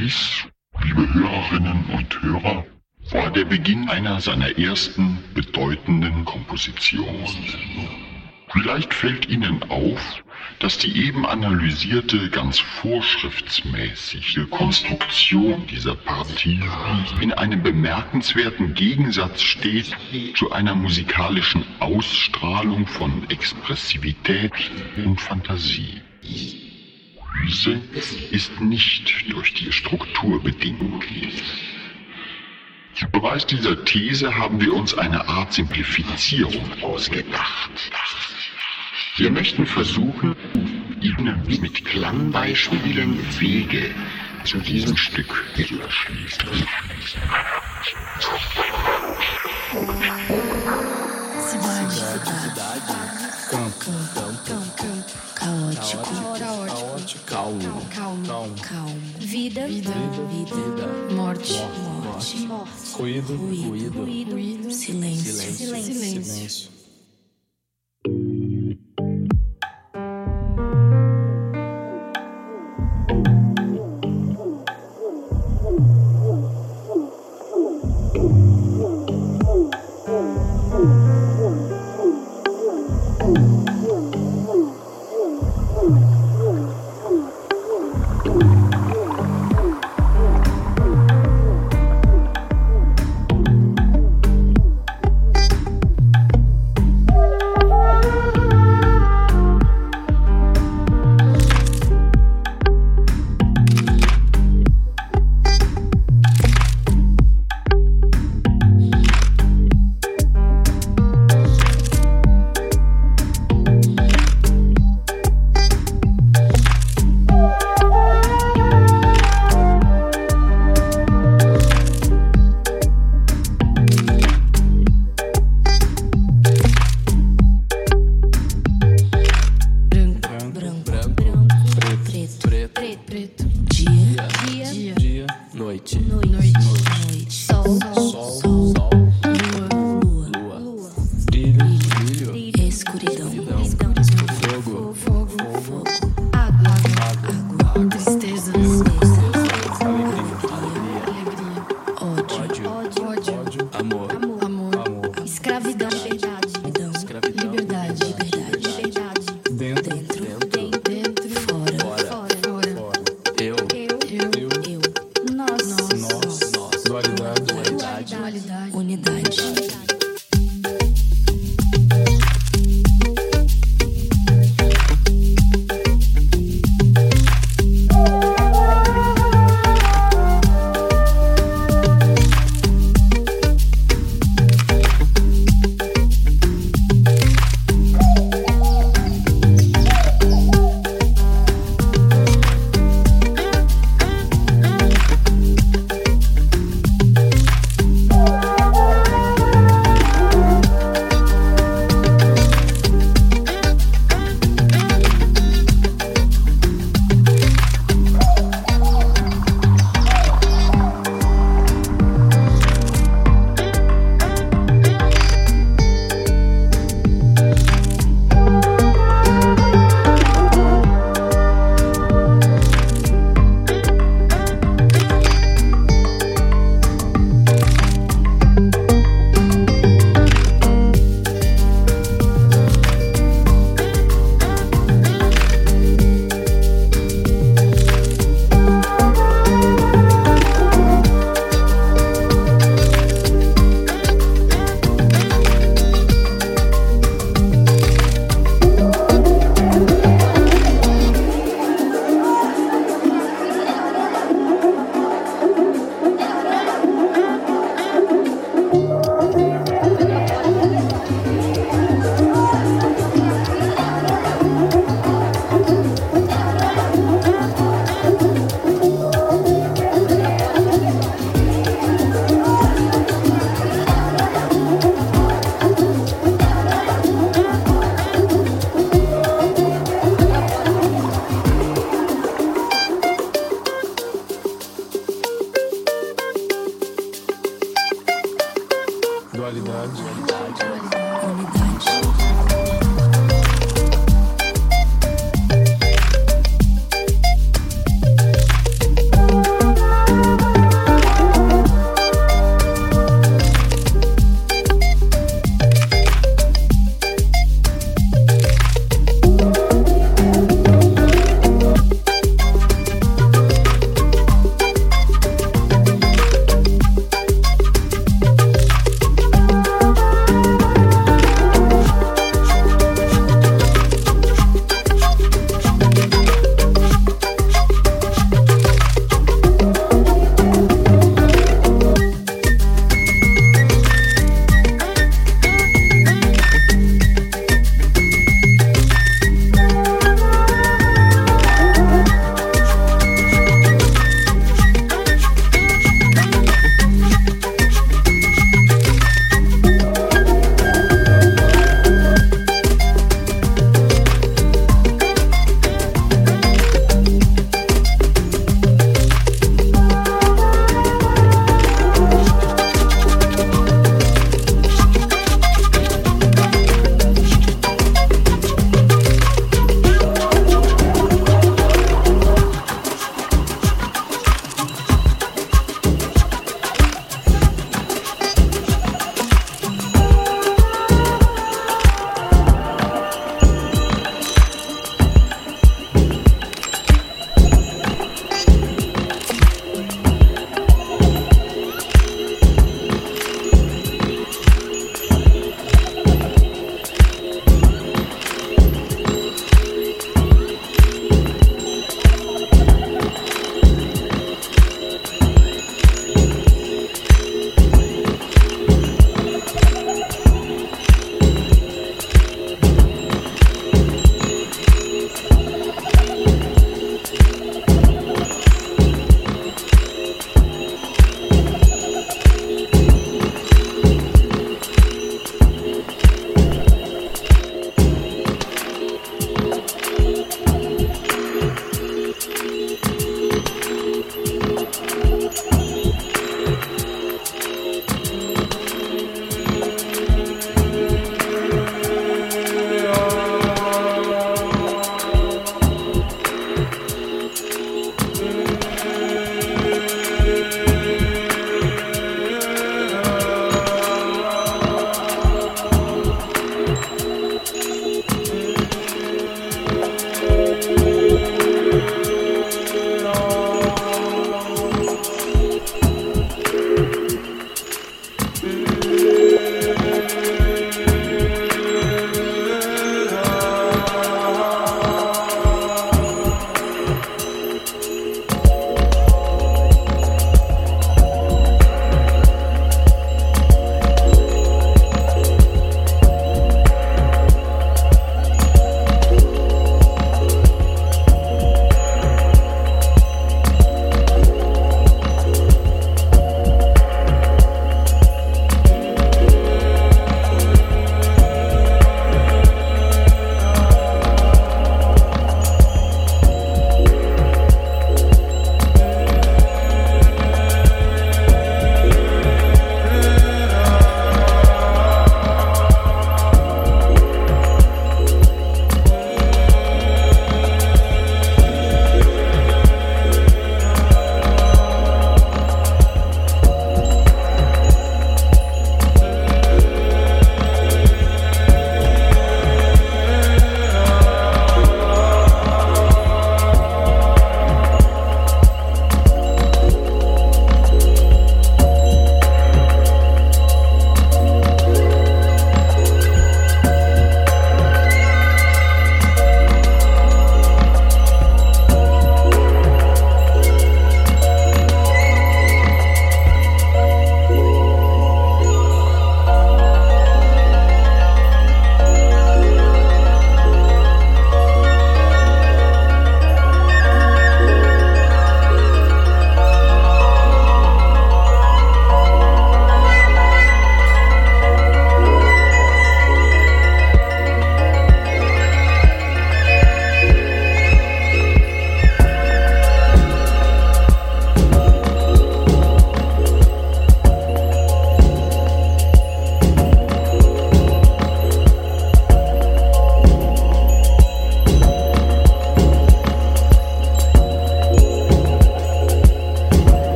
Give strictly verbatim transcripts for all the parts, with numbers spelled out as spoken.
Dies, liebe Hörerinnen und Hörer, war der Beginn einer seiner ersten bedeutenden Kompositionen. Vielleicht fällt Ihnen auf, dass die eben analysierte, ganz vorschriftsmäßige Konstruktion dieser Partie in einem bemerkenswerten Gegensatz steht zu einer musikalischen Ausstrahlung von Expressivität und Fantasie. Diese ist nicht durch die Struktur bedingt. Zum Beweis dieser These haben wir uns eine Art Simplifizierung ausgedacht. Wir möchten versuchen, Ihnen mit Klangbeispielen Wege zu diesem Stück zu erschließen. Vida, morte, ruído, ruído, silêncio, silêncio.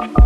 Ooh.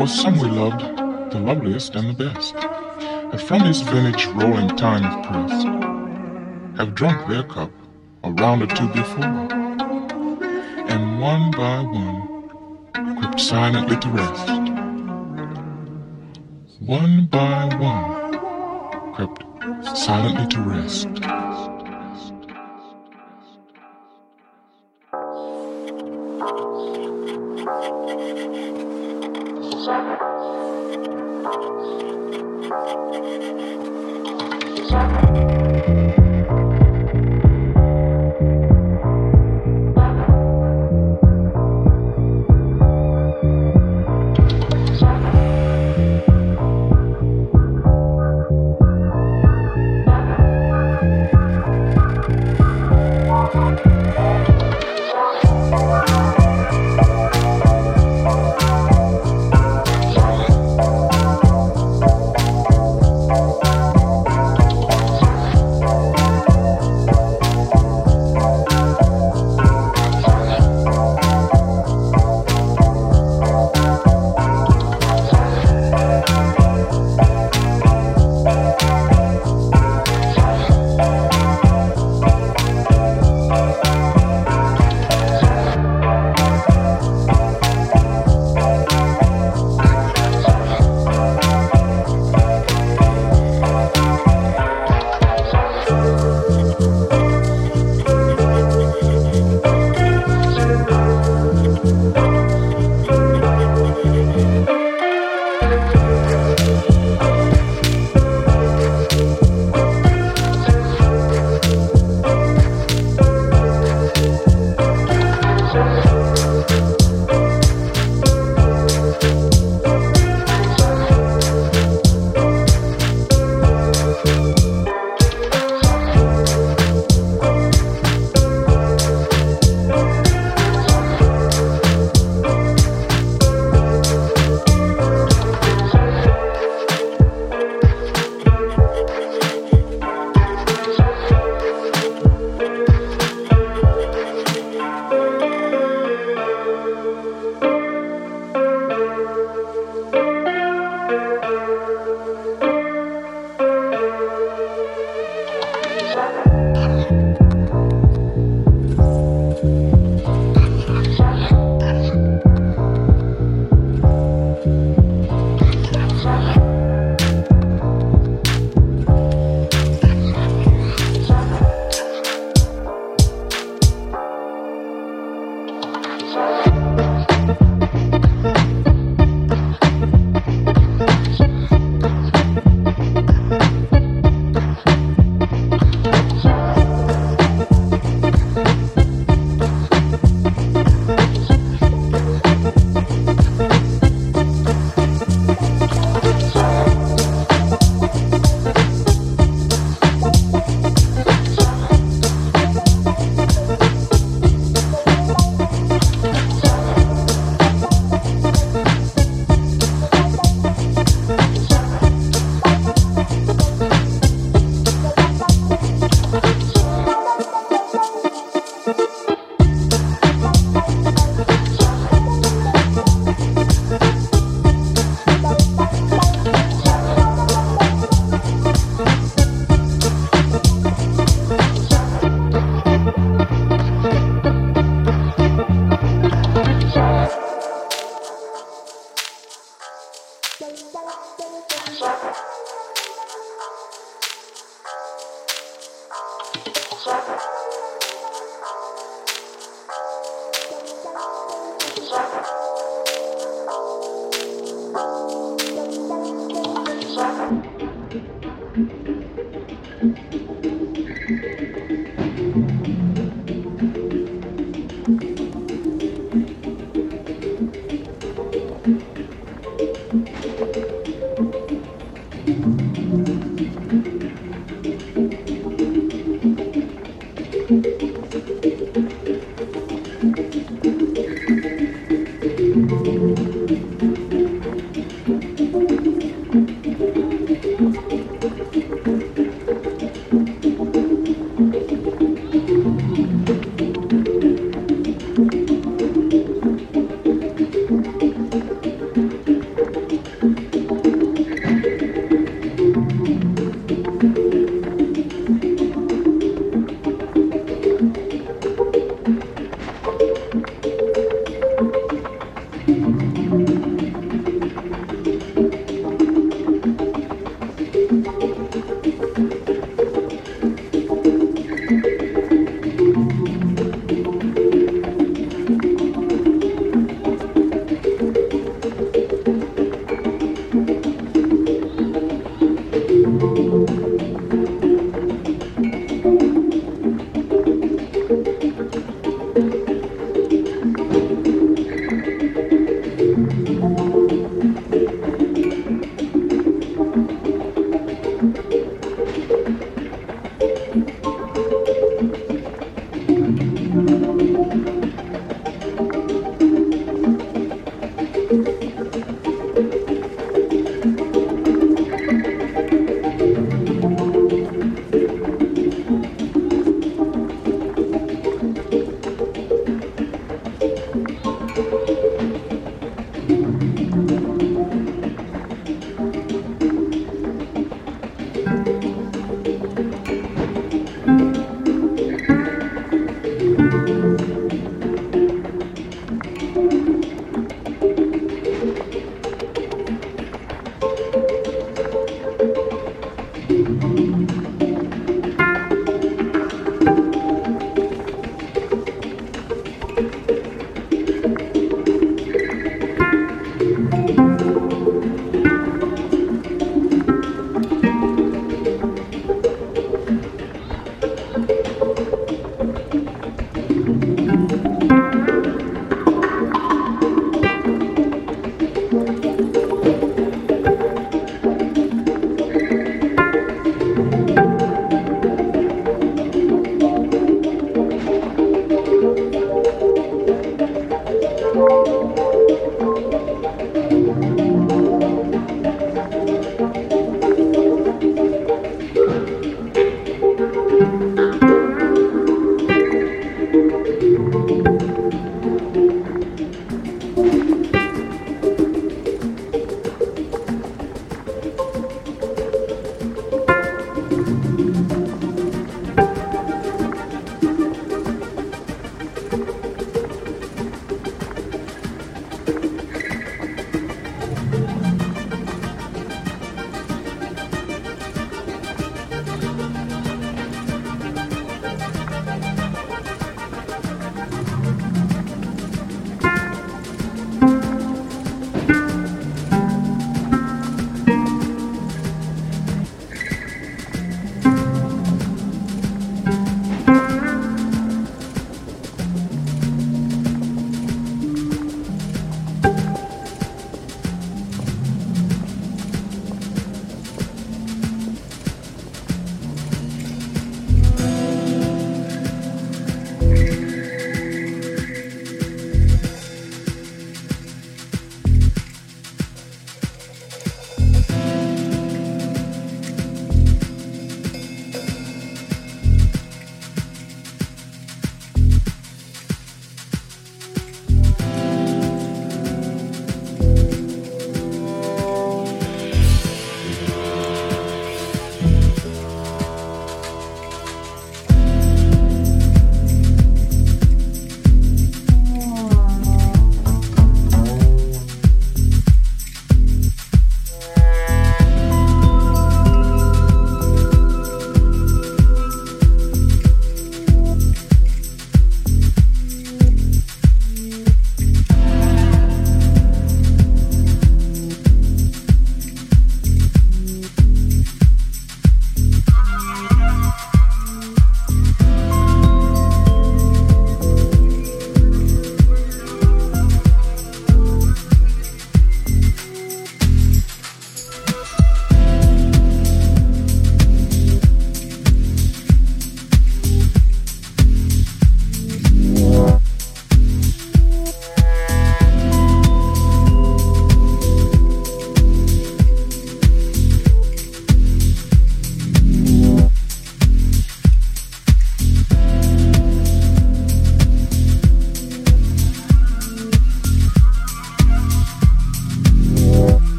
for some we loved, the loveliest and the best, have from this vintage rolling time of press, have drunk their cup a round or two before, and one by one crept silently to rest. One by one crept silently to rest. Thank you.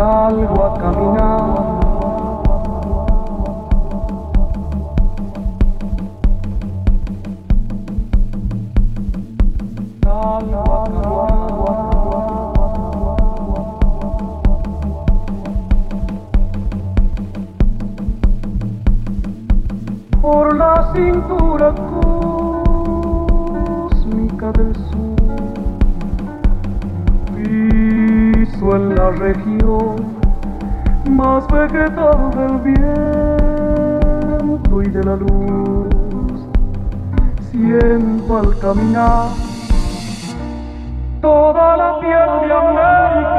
salgo a caminar. Por la cintura cósmica del sur, piso en la región más vegetal del viento y de la luz. Siento al caminar toda la piel de América.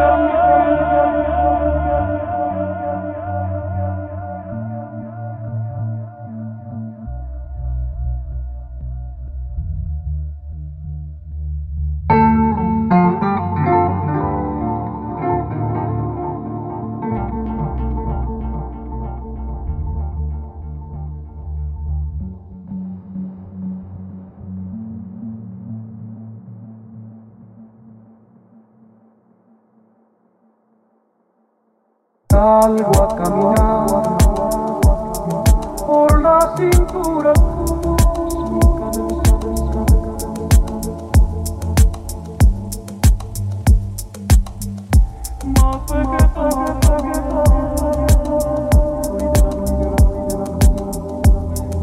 Salgo a caminar por la cintura cósmica del sur. Más vegetal,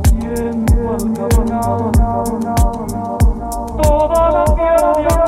siento al caminar toda la tierra de América.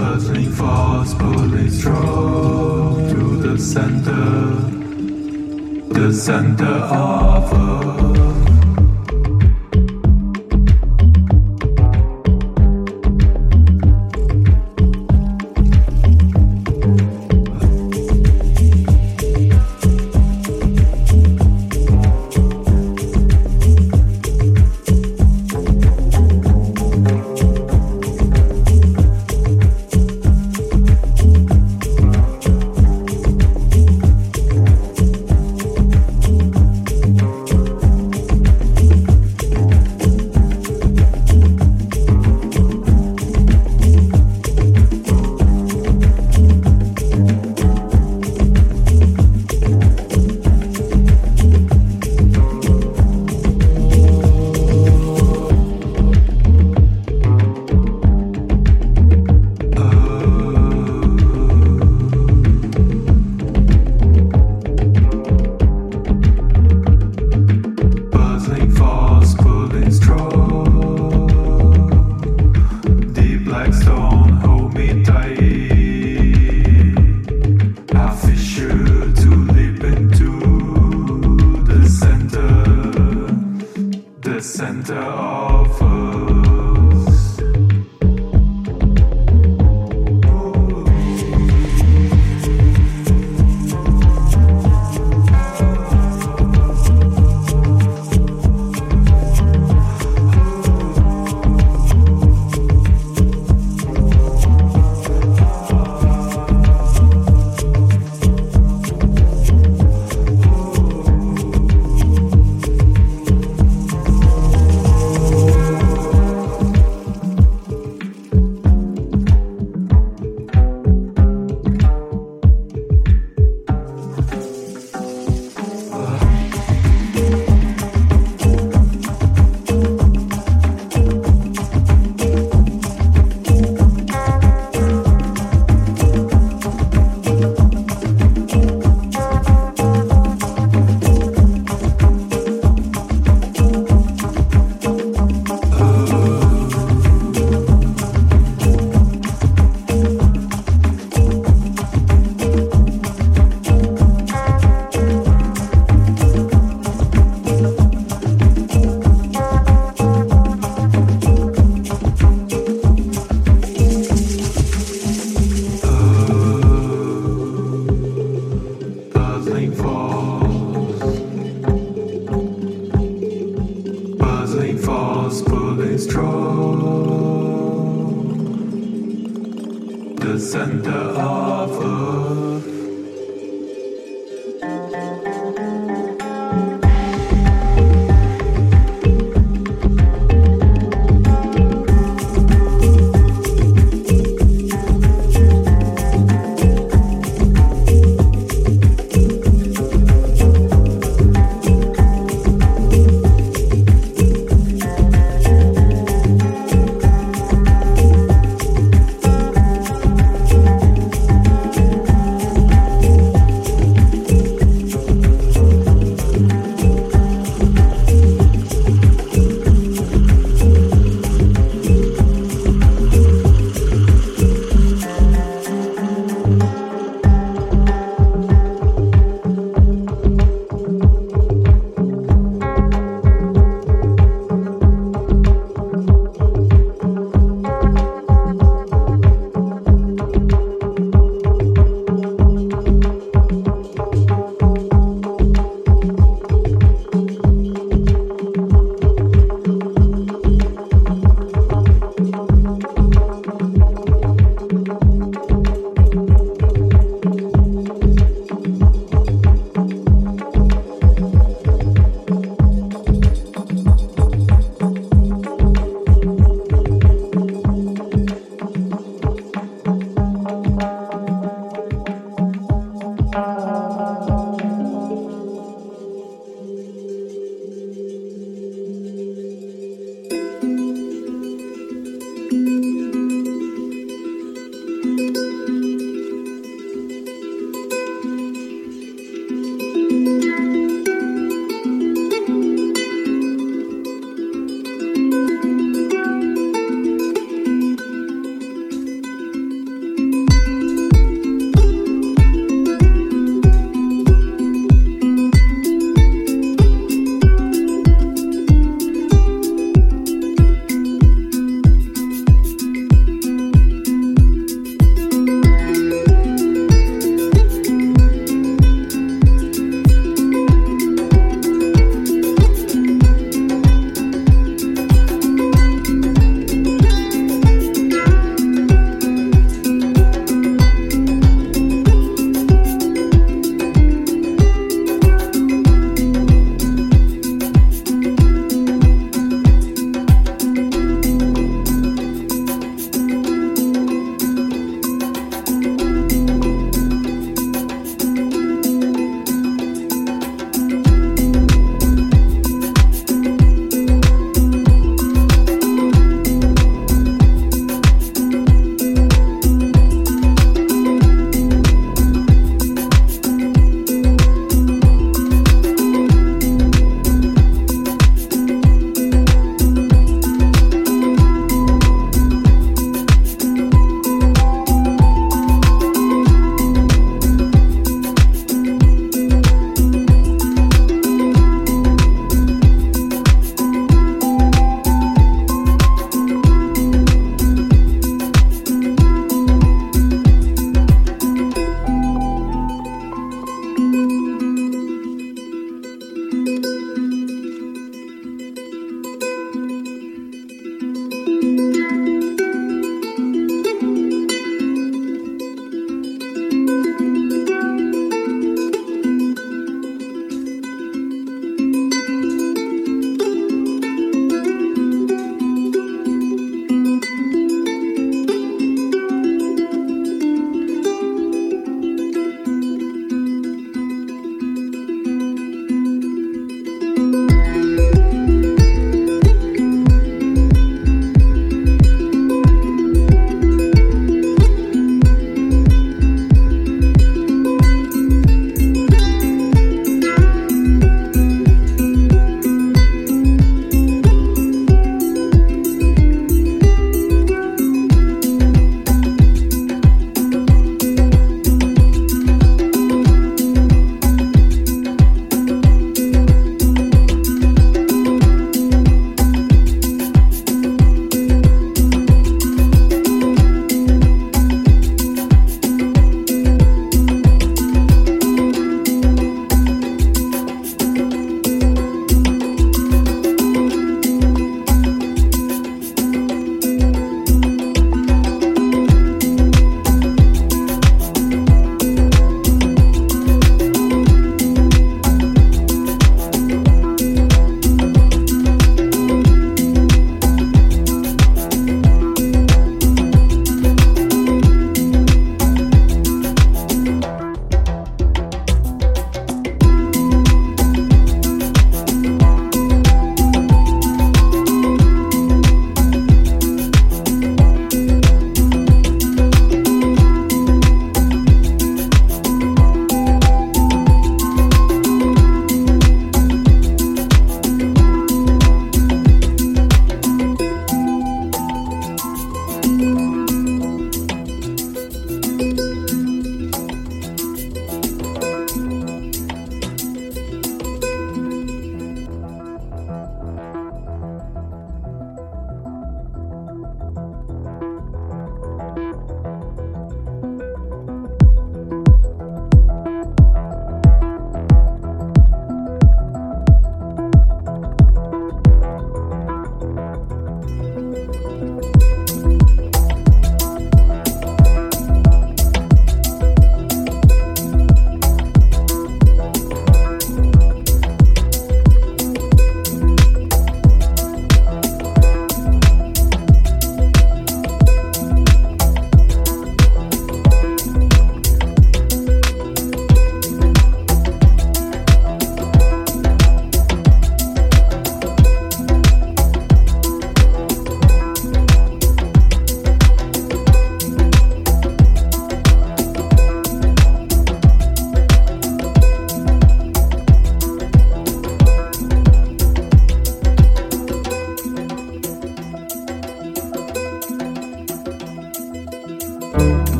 Buzzing falls, bullets drove to the center, the center of Earth.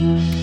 Mm-hmm.